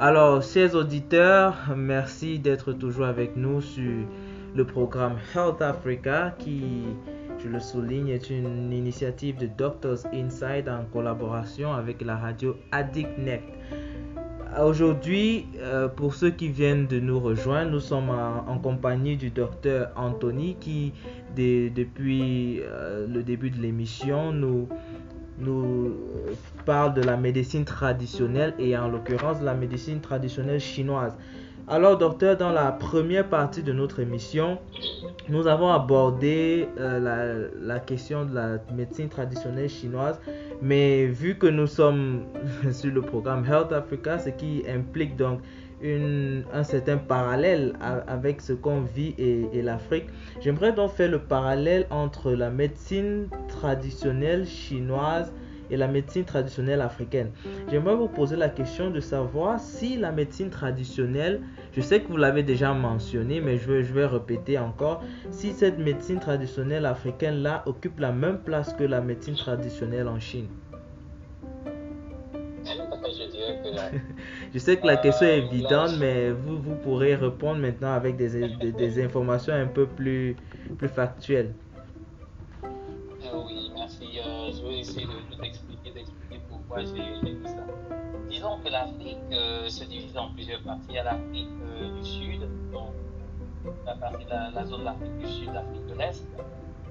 Alors, chers auditeurs, merci d'être toujours avec nous sur le programme Health Africa qui, je le souligne, est une initiative de Doctors Inside en collaboration avec la radio AddictNet. Aujourd'hui, pour ceux qui viennent de nous rejoindre, nous sommes en compagnie du docteur Anthony qui, depuis le début de l'émission, nous parle de la médecine traditionnelle et en l'occurrence la médecine traditionnelle chinoise. Alors docteur, dans la première partie de notre émission, nous avons abordé la question de la médecine traditionnelle chinoise, mais vu que nous sommes sur le programme Health Africa, ce qui implique donc un certain parallèle avec ce qu'on vit et l'Afrique. J'aimerais donc faire le parallèle entre la médecine traditionnelle chinoise et la médecine traditionnelle africaine. J'aimerais vous poser la question de savoir si la médecine traditionnelle, je sais que vous l'avez déjà mentionné, mais je vais répéter encore, si cette médecine traditionnelle africaine-là occupe la même place que la médecine traditionnelle en Chine. Je sais que la question est évidente, mais vous pourrez répondre maintenant avec des informations un peu plus factuelles. Oui, merci. Je vais essayer de vous expliquer pourquoi j'ai dit ça. Disons que l'Afrique se divise en plusieurs parties. Il y a l'Afrique du Sud, donc la zone de l'Afrique du Sud, l'Afrique de l'Est.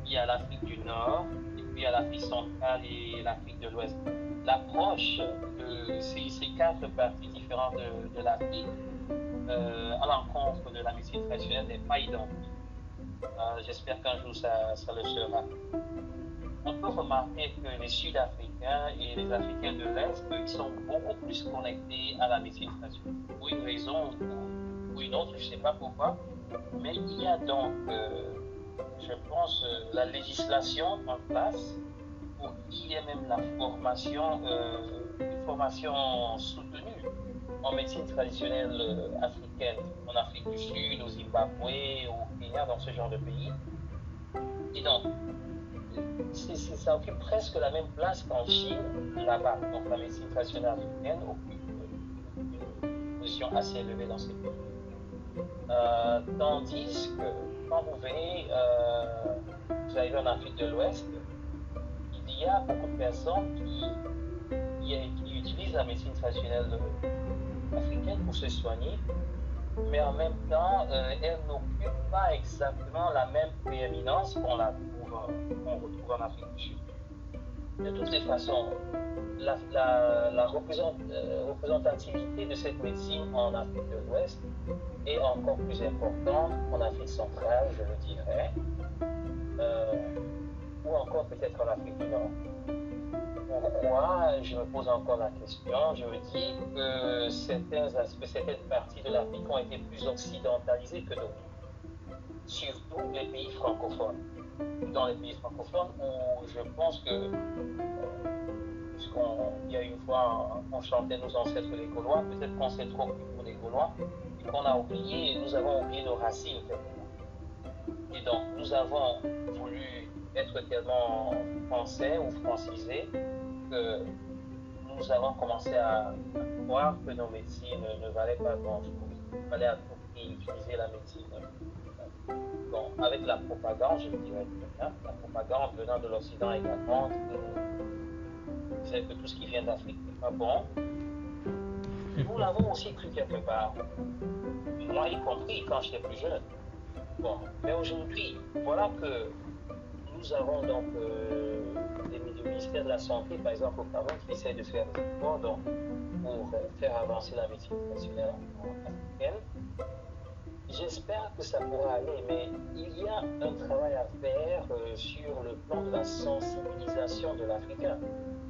Il y a l'Afrique du Nord, et puis il y a l'Afrique centrale et l'Afrique de l'Ouest. L'approche de ces quatre parties différentes de l'Afrique à l'encontre de la médecine traditionnelle n'est pas identique. J'espère qu'un jour ça le sera. On peut remarquer que les Sud-Africains et les Africains de l'Est, ils sont beaucoup plus connectés à la médecine traditionnelle. Pour une raison ou pour une autre, je ne sais pas pourquoi, mais il y a donc, je pense, la législation en place. Pour qui est même la formation, une formation soutenue en médecine traditionnelle africaine, en Afrique du Sud, au Zimbabwe, au Kenya, dans ce genre de pays. Et donc, ça occupe presque la même place qu'en Chine, là-bas. Donc la médecine traditionnelle africaine occupe une position assez élevée dans ces pays. Tandis que quand vous venez, vous arrivez en Afrique de l'Ouest, il y a beaucoup de personnes qui utilisent la médecine traditionnelle africaine pour se soigner, mais en même temps, elle n'occupe pas exactement la même prééminence qu'on retrouve en Afrique du Sud. De toutes les façons, la représentativité de cette médecine en Afrique de l'Ouest est encore plus importante qu'en Afrique centrale, je le dirais. Ou encore peut-être en Afrique du Nord. Pourquoi? Je me pose encore la question. Je me dis que certaines parties de l'Afrique ont été plus occidentalisées que d'autres. Surtout les pays francophones. Dans les pays francophones où je pense que, puisqu'il y a une fois, on chantait nos ancêtres les Gaulois, peut-être qu'on s'est trop occupé pour les Gaulois, et qu'on a oublié, nous avons oublié nos racines. Et donc, nous avons voulu être tellement français ou francisé que nous avons commencé à croire que nos médecines ne valaient pas grand-chose. Il fallait à tout prix utiliser la médecine. Bon, avec la propagande, je dirais, hein, la propagande venant de l'Occident également, c'est que tout ce qui vient d'Afrique n'est pas bon. Nous l'avons aussi cru quelque part, moi y compris quand j'étais plus jeune. Bon, mais aujourd'hui, voilà que nous avons donc le ministère de la Santé, par exemple, au Cameroun, qui essaie de faire des efforts pour faire avancer la médecine traditionnelle africaine. J'espère que ça pourra aller, mais il y a un travail à faire sur le plan de la sensibilisation de l'Africain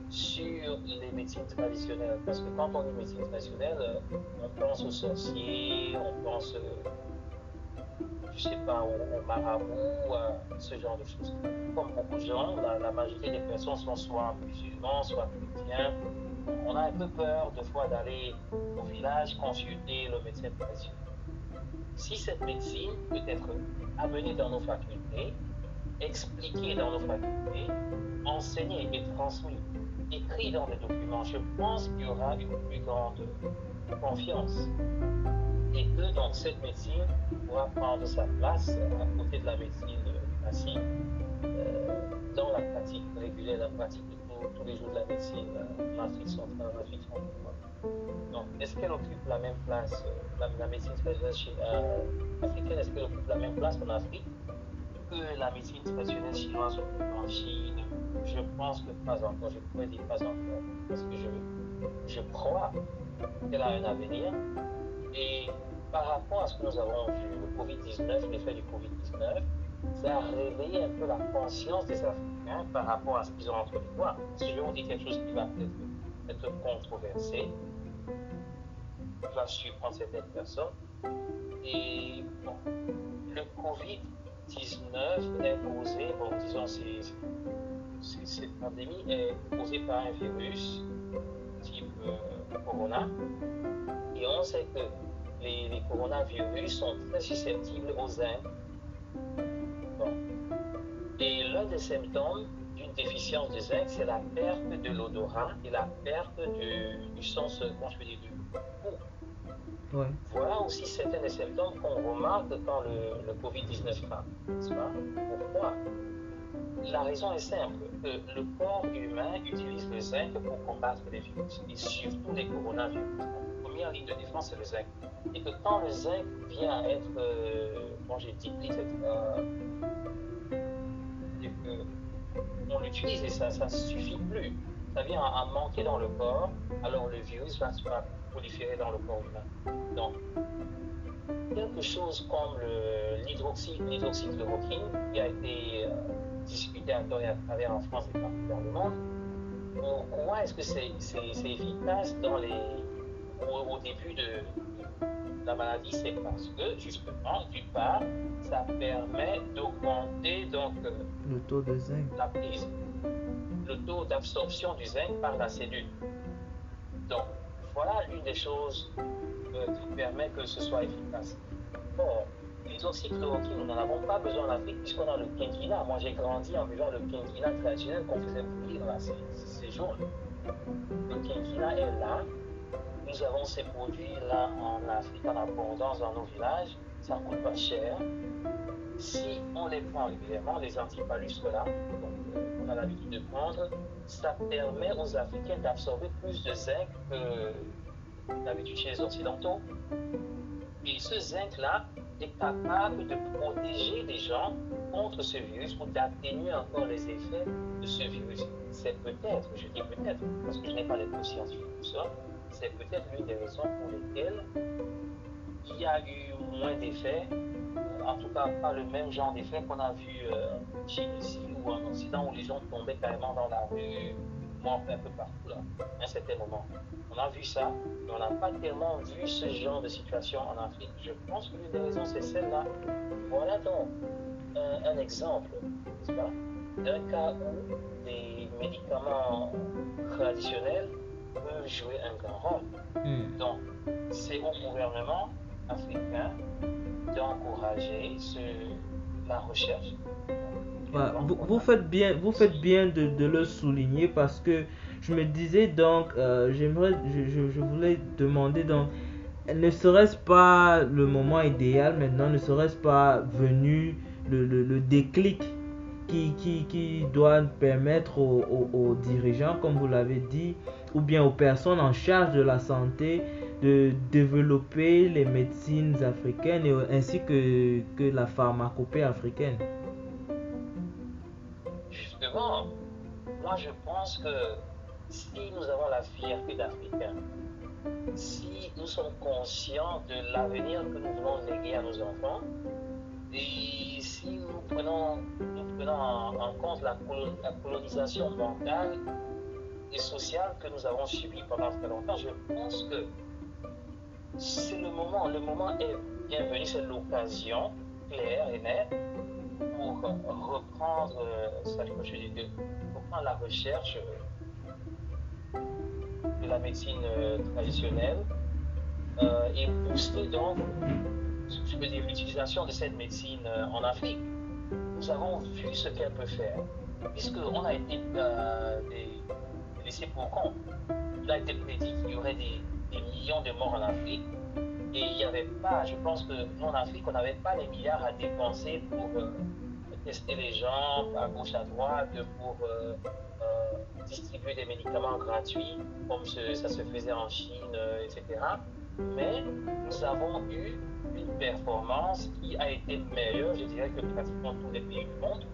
sur les médecines traditionnelles. Parce que quand on dit médecine traditionnelle, on pense aux sorciers, on pense... je ne sais pas, au marabout, ce genre de choses. Comme beaucoup de gens, la majorité des personnes sont soit musulmans, soit chrétiens. On a un peu peur, des fois, d'aller au village consulter le médecin traditionnel. Si cette médecine peut être amenée dans nos facultés, expliquée dans nos facultés, enseignée et transmise, écrite dans des documents, je pense qu'il y aura une plus grande confiance. Et que donc cette médecine pourra prendre sa place à côté de la médecine classique dans la pratique régulière, la pratique tous les jours de la médecine, l'Afrique centrale, l'Afrique centrale. Donc, est-ce qu'elle occupe la même place, la médecine traditionnelle africaine, est-ce qu'elle occupe la même place en Afrique que la médecine traditionnelle chinoise occupe en Chine? Je pense que pas encore, je pourrais dire pas encore, parce que je crois qu'elle a un avenir. Et par rapport à ce que nous avons vu, le Covid-19, l'effet du Covid-19, ça a réveillé un peu la conscience des Africains par rapport à ce qu'ils ont entre les doigts. Si on dit quelque chose qui va peut-être être controversé, qui va surprendre certaines personnes. Et bon, le Covid-19 est causé, bon, disons, cette pandémie est causée par un virus type corona. Et on sait que les coronavirus sont très susceptibles aux zinc. Bon. Et l'un des symptômes d'une déficience de zinc, c'est la perte de l'odorat et la perte du sens, comment je peux dire, du goût. Ouais. Voilà aussi certains des symptômes qu'on remarque quand le Covid-19 frappe. Pourquoi? La raison est simple, que le corps humain utilise le zinc pour combattre les virus, et surtout les coronavirus. La ligne de défense, c'est le zinc. Et que quand le zinc vient à être on l'utilise et ça ne suffit plus, ça vient à manquer dans le corps, alors le virus va proliférer dans le corps humain. Donc, quelque chose comme l'hydroxyde de chloroquine qui a été discuté à tort et à travers en France et partout dans le monde, pourquoi est-ce que c'est efficace dans les... Au début de la maladie, c'est parce que, justement, d'une part, ça permet d'augmenter donc le taux de zinc, la prise, le taux d'absorption du zinc par la cellule. Donc, voilà l'une des choses qui permet que ce soit efficace. Or, l'hydroxychloroquine, nous n'en avons pas besoin en Afrique, puisqu'on a le quinquina. Moi, j'ai grandi en buvant le quinquina traditionnel qu'on faisait bouillir là, ces jours-là. Le quinquina est là. Nous avons ces produits-là en Afrique en abondance dans nos villages, ça ne coûte pas cher. Si on les prend régulièrement, les antipalus-là, qu'on a l'habitude de prendre, ça permet aux Africains d'absorber plus de zinc que d'habitude chez les Occidentaux. Et ce zinc-là est capable de protéger les gens contre ce virus ou d'atténuer encore les effets de ce virus. C'est peut-être, je dis peut-être, parce que je n'ai pas les preuves scientifiques de ça, c'est peut-être l'une des raisons pour lesquelles il y a eu moins d'effets, en tout cas pas le même genre d'effet qu'on a vu chez ici ou en Occident où les gens tombaient carrément dans la rue, morts un peu partout là, à un certain moment. On a vu ça, mais on n'a pas tellement vu ce genre de situation en Afrique. Je pense que l'une des raisons c'est celle-là. Voilà donc un exemple, n'est-ce pas, d'un cas où des médicaments traditionnels peut jouer un grand rôle. Donc, c'est au gouvernement africain d'encourager la recherche. Voilà. Vous faites bien de le souligner parce que je me disais donc, je voulais demander donc, ne serait-ce pas le moment idéal maintenant, ne serait-ce pas venu le déclic qui doit permettre aux dirigeants, comme vous l'avez dit, ou bien aux personnes en charge de la santé de développer les médecines africaines ainsi que la pharmacopée africaine? Justement, moi je pense que si nous avons la fierté d'Africains, si nous sommes conscients de l'avenir que nous voulons léguer à nos enfants, et si nous prenons en compte la colonisation mentale et sociale que nous avons subie pendant très longtemps, je pense que c'est le moment est bien venu, c'est l'occasion claire et nette pour reprendre, reprendre la recherche de la médecine traditionnelle et booster donc, je veux dire, l'utilisation de cette médecine en Afrique. Nous avons vu ce qu'elle peut faire, puisqu'on a été laissé pour compte. Il a été prédit qu'il y aurait des millions de morts en Afrique. Et il n'y avait pas, je pense que nous en Afrique, on n'avait pas les milliards à dépenser pour tester les gens à gauche, à droite, pour distribuer des médicaments gratuits, comme ça se faisait en Chine, etc. Mais nous avons eu une performance qui a été meilleure, je dirais, que pratiquement tous les pays du monde.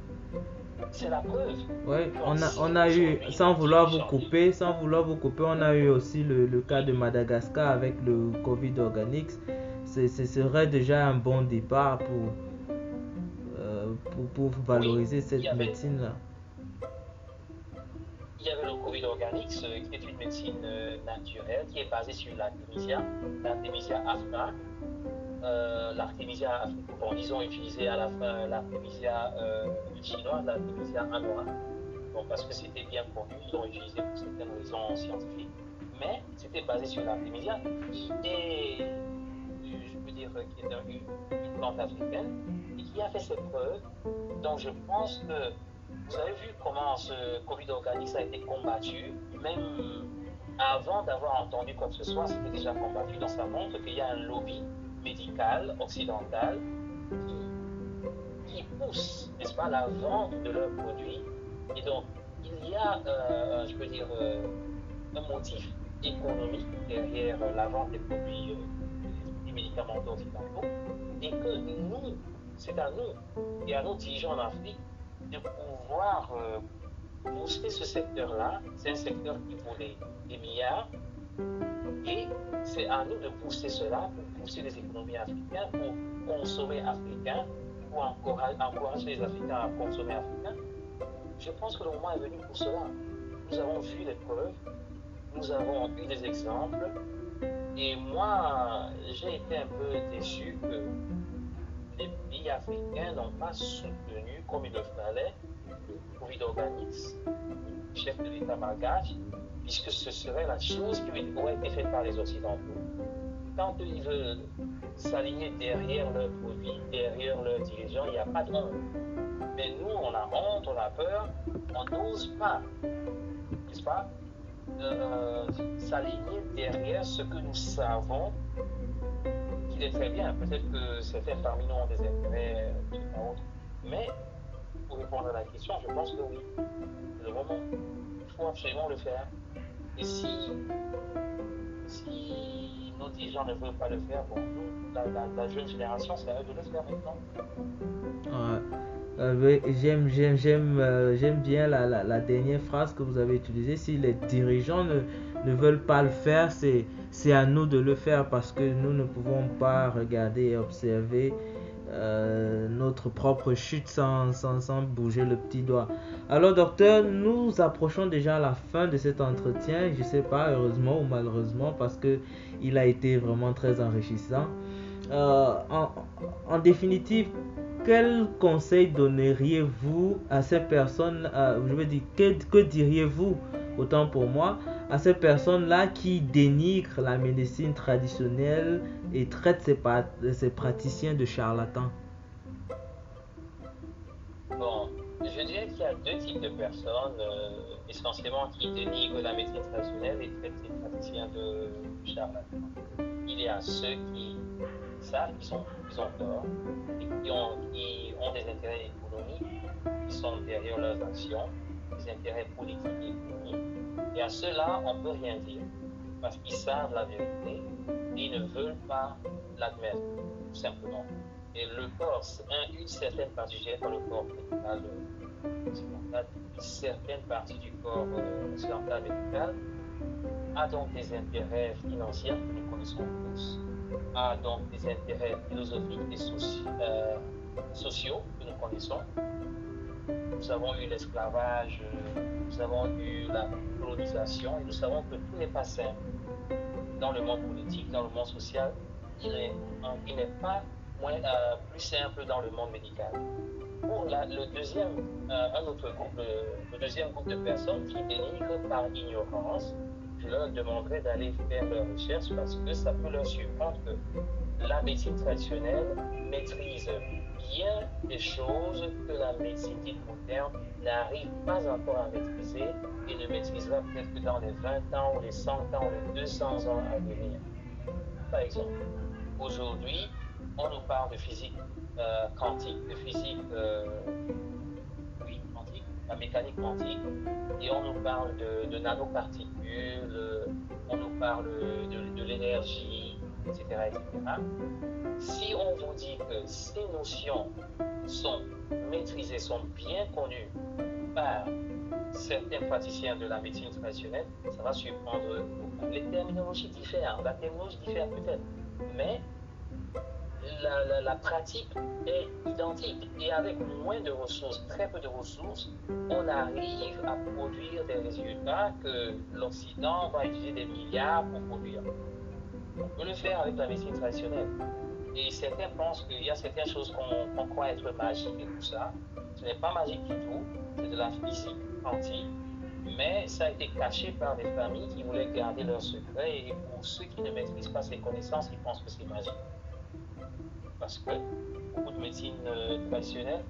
C'est la preuve. Oui, on a eu, sans vouloir vous couper, on a eu aussi le cas de Madagascar avec le Covid-Organics. Ce serait déjà un bon départ pour valoriser cette médecine-là. Il y avait le Covid-Organics, qui est une médecine naturelle, qui est basée sur l'Artemisia afra. L'Artemisia, bon, ils ont utilisé à la fin l'Artemisia chinoise, l'Artemisia anora, bon, parce que c'était bien connu, ils l'ont utilisé pour certaines raisons scientifiques, mais c'était basé sur l'Artemisia, qui est une plante africaine et qui a fait ses preuves. Donc je pense que vous avez vu comment ce Covid-Organics a été combattu, même avant d'avoir entendu quoi que ce soit, c'était déjà combattu. Dans sa montre qu'il y a un lobby médicale occidentale qui pousse, n'est-ce pas, la vente de leurs produits. Et donc il y a un motif économique derrière la vente des produits des médicaments occidentaux, et que nous, c'est à nous et à nos dirigeants en Afrique de pouvoir booster ce secteur-là. C'est un secteur qui vaut des milliards, et c'est à nous de pousser cela, pour pousser les économies africaines, pour consommer africain, pour encourager les Africains à consommer africain. Je pense que le moment est venu pour cela. Nous avons vu les preuves, nous avons eu des exemples, et moi j'ai été un peu déçu que les pays africains n'ont pas soutenu comme il le fallait le Covid-Organics, le chef de l'État malgache, puisque ce serait la chose qui aurait été faite par les Occidentaux. Quand ils veulent s'aligner derrière leurs produits, derrière leurs dirigeants, il n'y a pas de honte. Mais nous, on a honte, on a peur, on n'ose pas, n'est-ce pas, s'aligner derrière ce que nous savons qu'il est très bien. Peut-être que certains parmi nous ont des intérêts, mais pour répondre à la question, je pense que oui, le moment, il faut absolument le faire. Et si nos dirigeants ne veulent pas le faire, bon, la jeune génération, c'est à eux de le faire maintenant. Ouais. J'aime bien la dernière phrase que vous avez utilisée. Si les dirigeants ne veulent pas le faire, c'est à nous de le faire, parce que nous ne pouvons pas regarder et observer notre propre chute sans bouger le petit doigt. Alors docteur, nous approchons déjà la fin de cet entretien, je ne sais pas, heureusement ou malheureusement, parce que il a été vraiment très enrichissant. En définitive, quel conseil donneriez-vous à ces personnes, que diriez-vous, autant pour moi, à ces personnes-là qui dénigrent la médecine traditionnelle et traitent ces praticiens de charlatans? Bon, je dirais qu'il y a deux types de personnes, essentiellement, qui dénigrent la médecine traditionnelle et traitent ces praticiens de charlatans. Il y a ceux qui savent qu'ils ont tort, et qui ont des intérêts économiques, qui sont derrière leurs actions, des intérêts politiques et économiques. Et à ceux-là, on ne peut rien dire, parce qu'ils savent la vérité et ils ne veulent pas l'admettre, tout simplement. Et le corps, une certaine partie, je dirais pas le corps médical occidental, une certaine partie du corps occidental médical a donc des intérêts financiers que nous connaissons tous, a donc des intérêts philosophiques et sociaux que nous connaissons. Nous avons eu l'esclavage, nous avons eu la colonisation, et nous savons que tout n'est pas simple. Dans le monde politique, dans le monde social, il n'est pas plus simple dans le monde médical. Pour le deuxième groupe de personnes qui dénigrent par ignorance, je leur demanderai d'aller faire leurs recherches, parce que ça peut leur surprendre que la médecine traditionnelle maîtrise bien des choses que la médecine dite moderne n'arrive pas encore à maîtriser et ne maîtrisera peut-être que dans les 20 ans, ou les 100 ans, ou les 200 ans à venir. Par exemple, aujourd'hui, on nous parle de physique quantique, de physique quantique, la mécanique quantique, et on nous parle de nanoparticules, on nous parle de l'énergie, etc., etc. Si on vous dit que ces notions sont maîtrisées, sont bien connues par certains praticiens de la médecine traditionnelle, ça va surprendre beaucoup. Les terminologies diffèrent, la terminologie diffère peut-être, mais la pratique est identique et avec moins de ressources, très peu de ressources, on arrive à produire des résultats que l'Occident va utiliser des milliards pour produire. On peut le faire avec la médecine traditionnelle. Et certains pensent qu'il y a certaines choses qu'on croit être magiques et tout ça. Ce n'est pas magique du tout, c'est de la physique quantique, mais ça a été caché par des familles qui voulaient garder leur secret et pour ceux qui ne maîtrisent pas ces connaissances, ils pensent que c'est magique. Parce que beaucoup de médecine traditionnelle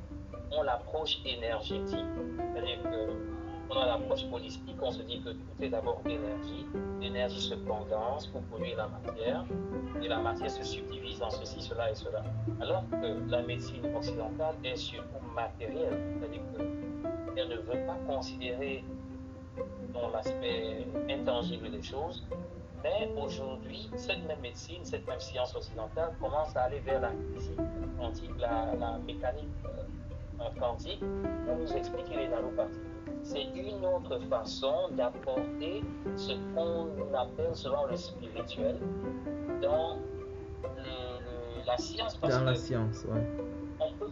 ont l'approche énergétique. C'est-à-dire qu'on a l'approche holistique, on se dit que tout est d'abord d'énergie. L'énergie se condense pour produire la matière, et la matière se subdivise en ceci, cela et cela. Alors que la médecine occidentale est surtout matérielle, c'est-à-dire qu'elle ne veut pas considérer dans l'aspect intangible des choses. Mais aujourd'hui, cette même médecine, cette même science occidentale commence à aller vers la physique quantique, la mécanique quantique, pour nous expliquer les nanoparticules. C'est une autre façon d'apporter ce qu'on appelle selon le spirituel dans la science. Parce dans la science, oui. On ne peut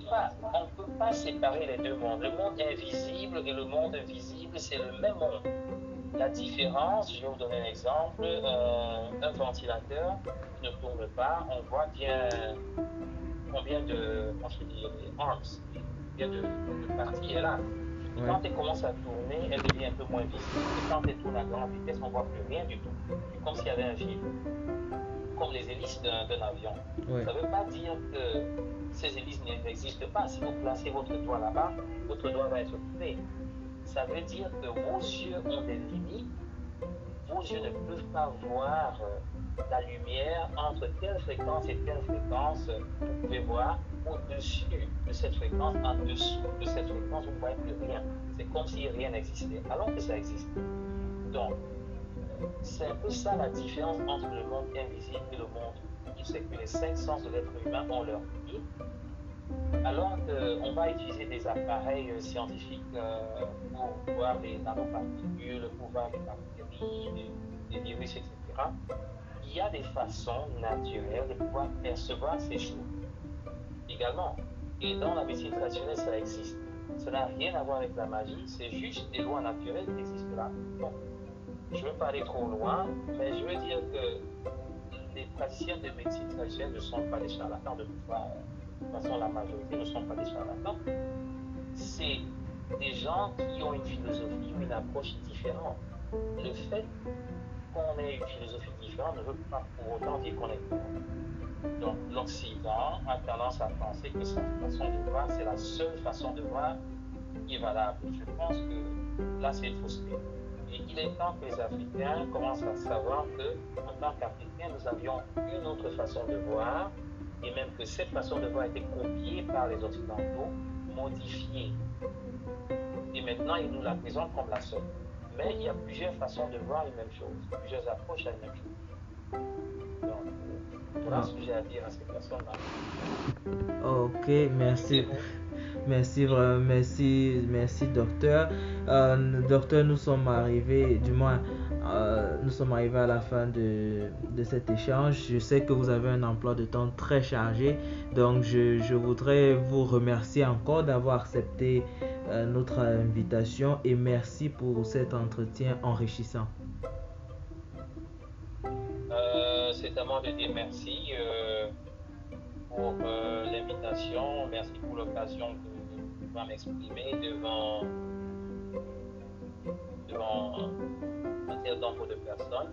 pas séparer les deux mondes. Le monde invisible et le monde visible, c'est le même monde. La différence, je vais vous donner un exemple, un ventilateur qui ne tourne pas, on voit bien combien de arms, combien de parties est là. Et quand elle commence à tourner, elle devient un peu moins visible. Et quand elle tourne à grande vitesse, on ne voit plus rien du tout. C'est comme s'il y avait un vide, comme les hélices d'un avion. Ouais. Ça ne veut pas dire que ces hélices n'existent pas. Si vous placez votre doigt là-bas, votre doigt va être coupé. Ça veut dire que vos yeux ont des limites, vos yeux ne peuvent pas voir la lumière entre telle fréquence et telle fréquence. Vous pouvez voir au-dessus de cette fréquence, en dessous de cette fréquence, vous ne voyez plus rien. C'est comme si rien n'existait, alors que ça existe. Donc, c'est un peu ça la différence entre le monde invisible et le monde visible. C'est que les cinq sens de l'être humain ont leur limite. Alors qu'on va utiliser des appareils scientifiques pour voir les nanoparticules, pour voir les bactéries, les virus, etc. Il y a des façons naturelles de pouvoir percevoir ces choses également. Et dans la médecine traditionnelle, ça existe. Ça n'a rien à voir avec la magie, c'est juste des lois naturelles qui existent là. Bon, je ne veux pas aller trop loin, mais je veux dire que les praticiens de médecine traditionnelle ne sont pas des charlatans de pouvoir. De toute façon, la majorité ne sont pas des charlatans. C'est des gens qui ont une philosophie ou une approche différente. Le fait qu'on ait une philosophie différente ne veut pas pour autant dire qu'on est courant. Donc, l'Occident a tendance à penser que sa façon de voir, c'est la seule façon de voir qui est valable. Je pense que là, c'est faussé. Et il est temps que les Africains commencent à savoir que, en tant qu'Africains, nous avions une autre façon de voir. Et même que cette façon de voir a été copiée par les Occidentaux, modifiée. Et maintenant, ils nous la présentent comme la seule. Mais il y a plusieurs façons de voir les mêmes choses, plusieurs approches à la même chose. Donc, voilà ce que j'ai à dire à ces personnes-là. Ok, merci. Merci, docteur. Docteur, nous sommes arrivés à la fin de cet échange. Je sais que vous avez un emploi de temps très chargé, donc je voudrais vous remercier encore d'avoir accepté notre invitation et merci pour cet entretien enrichissant. C'est à moi de dire merci pour l'invitation, merci pour l'occasion de pouvoir m'exprimer devant un certain nombre de personnes.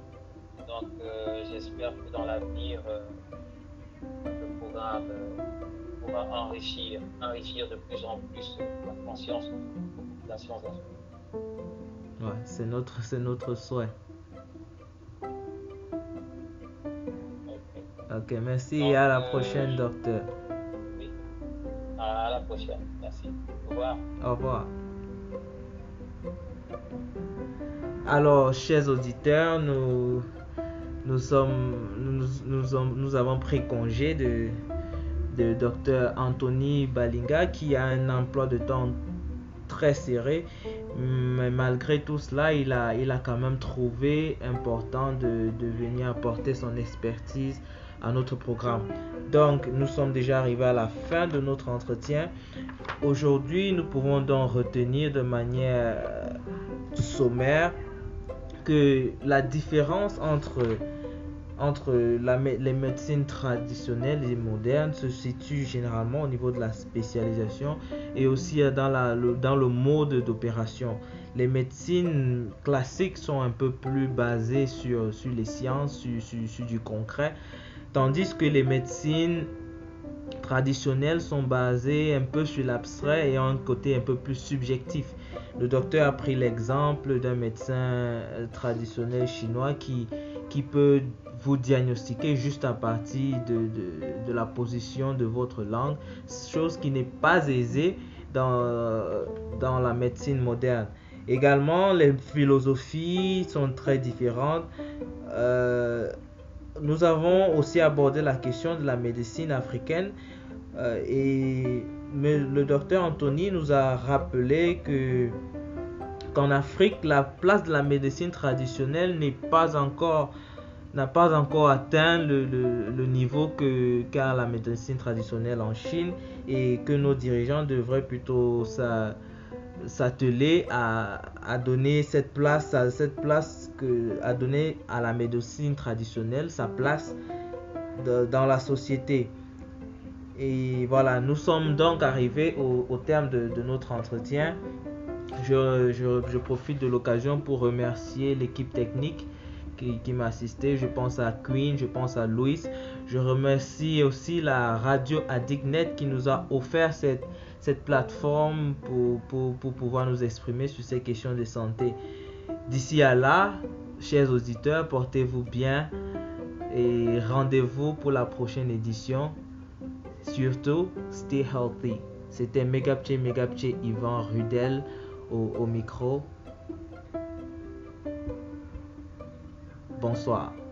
Donc j'espère que dans l'avenir, que pourra enrichir de plus en plus la conscience de la population. Ouais, c'est notre souhait. Ok, merci. Donc, et à la prochaine, docteur. Oui, à la prochaine. Merci. Au revoir. Au revoir. Alors, chers auditeurs, nous avons pris congé de Dr Anthony Balinga, qui a un emploi de temps très serré, mais malgré tout cela, il a quand même trouvé important de venir apporter son expertise à notre programme. Donc, nous sommes déjà arrivés à la fin de notre entretien. Aujourd'hui, nous pouvons donc retenir de manière sommaire que la différence entre les médecines traditionnelles et modernes se situe généralement au niveau de la spécialisation et aussi dans le mode d'opération. Les médecines classiques sont un peu plus basées sur les sciences, sur du concret, tandis que les médecines traditionnelles sont basées un peu sur l'abstrait et ont un côté un peu plus subjectif. Le docteur a pris l'exemple d'un médecin traditionnel chinois qui peut vous diagnostiquer juste à partir de la position de votre langue, chose qui n'est pas aisée dans la médecine moderne. Également, les philosophies sont très différentes. Nous avons aussi abordé la question de la médecine africaine mais le docteur Anthony nous a rappelé qu'en Afrique, la place de la médecine traditionnelle n'a pas encore atteint le niveau qu'a la médecine traditionnelle en Chine, et que nos dirigeants devraient plutôt s'atteler à donner à la médecine traditionnelle sa place dans la société. Et voilà, nous sommes donc arrivés au terme de notre entretien. Je profite de l'occasion pour remercier l'équipe technique qui m'a assisté. Je pense à Queen, je pense à Louis. Je remercie aussi la radio AddictNet qui nous a offert cette plateforme pour pouvoir nous exprimer sur ces questions de santé. D'ici à là, chers auditeurs, portez-vous bien et rendez-vous pour la prochaine édition. Surtout, stay healthy. C'était Megapche Yvan Rudel au micro. Bonsoir.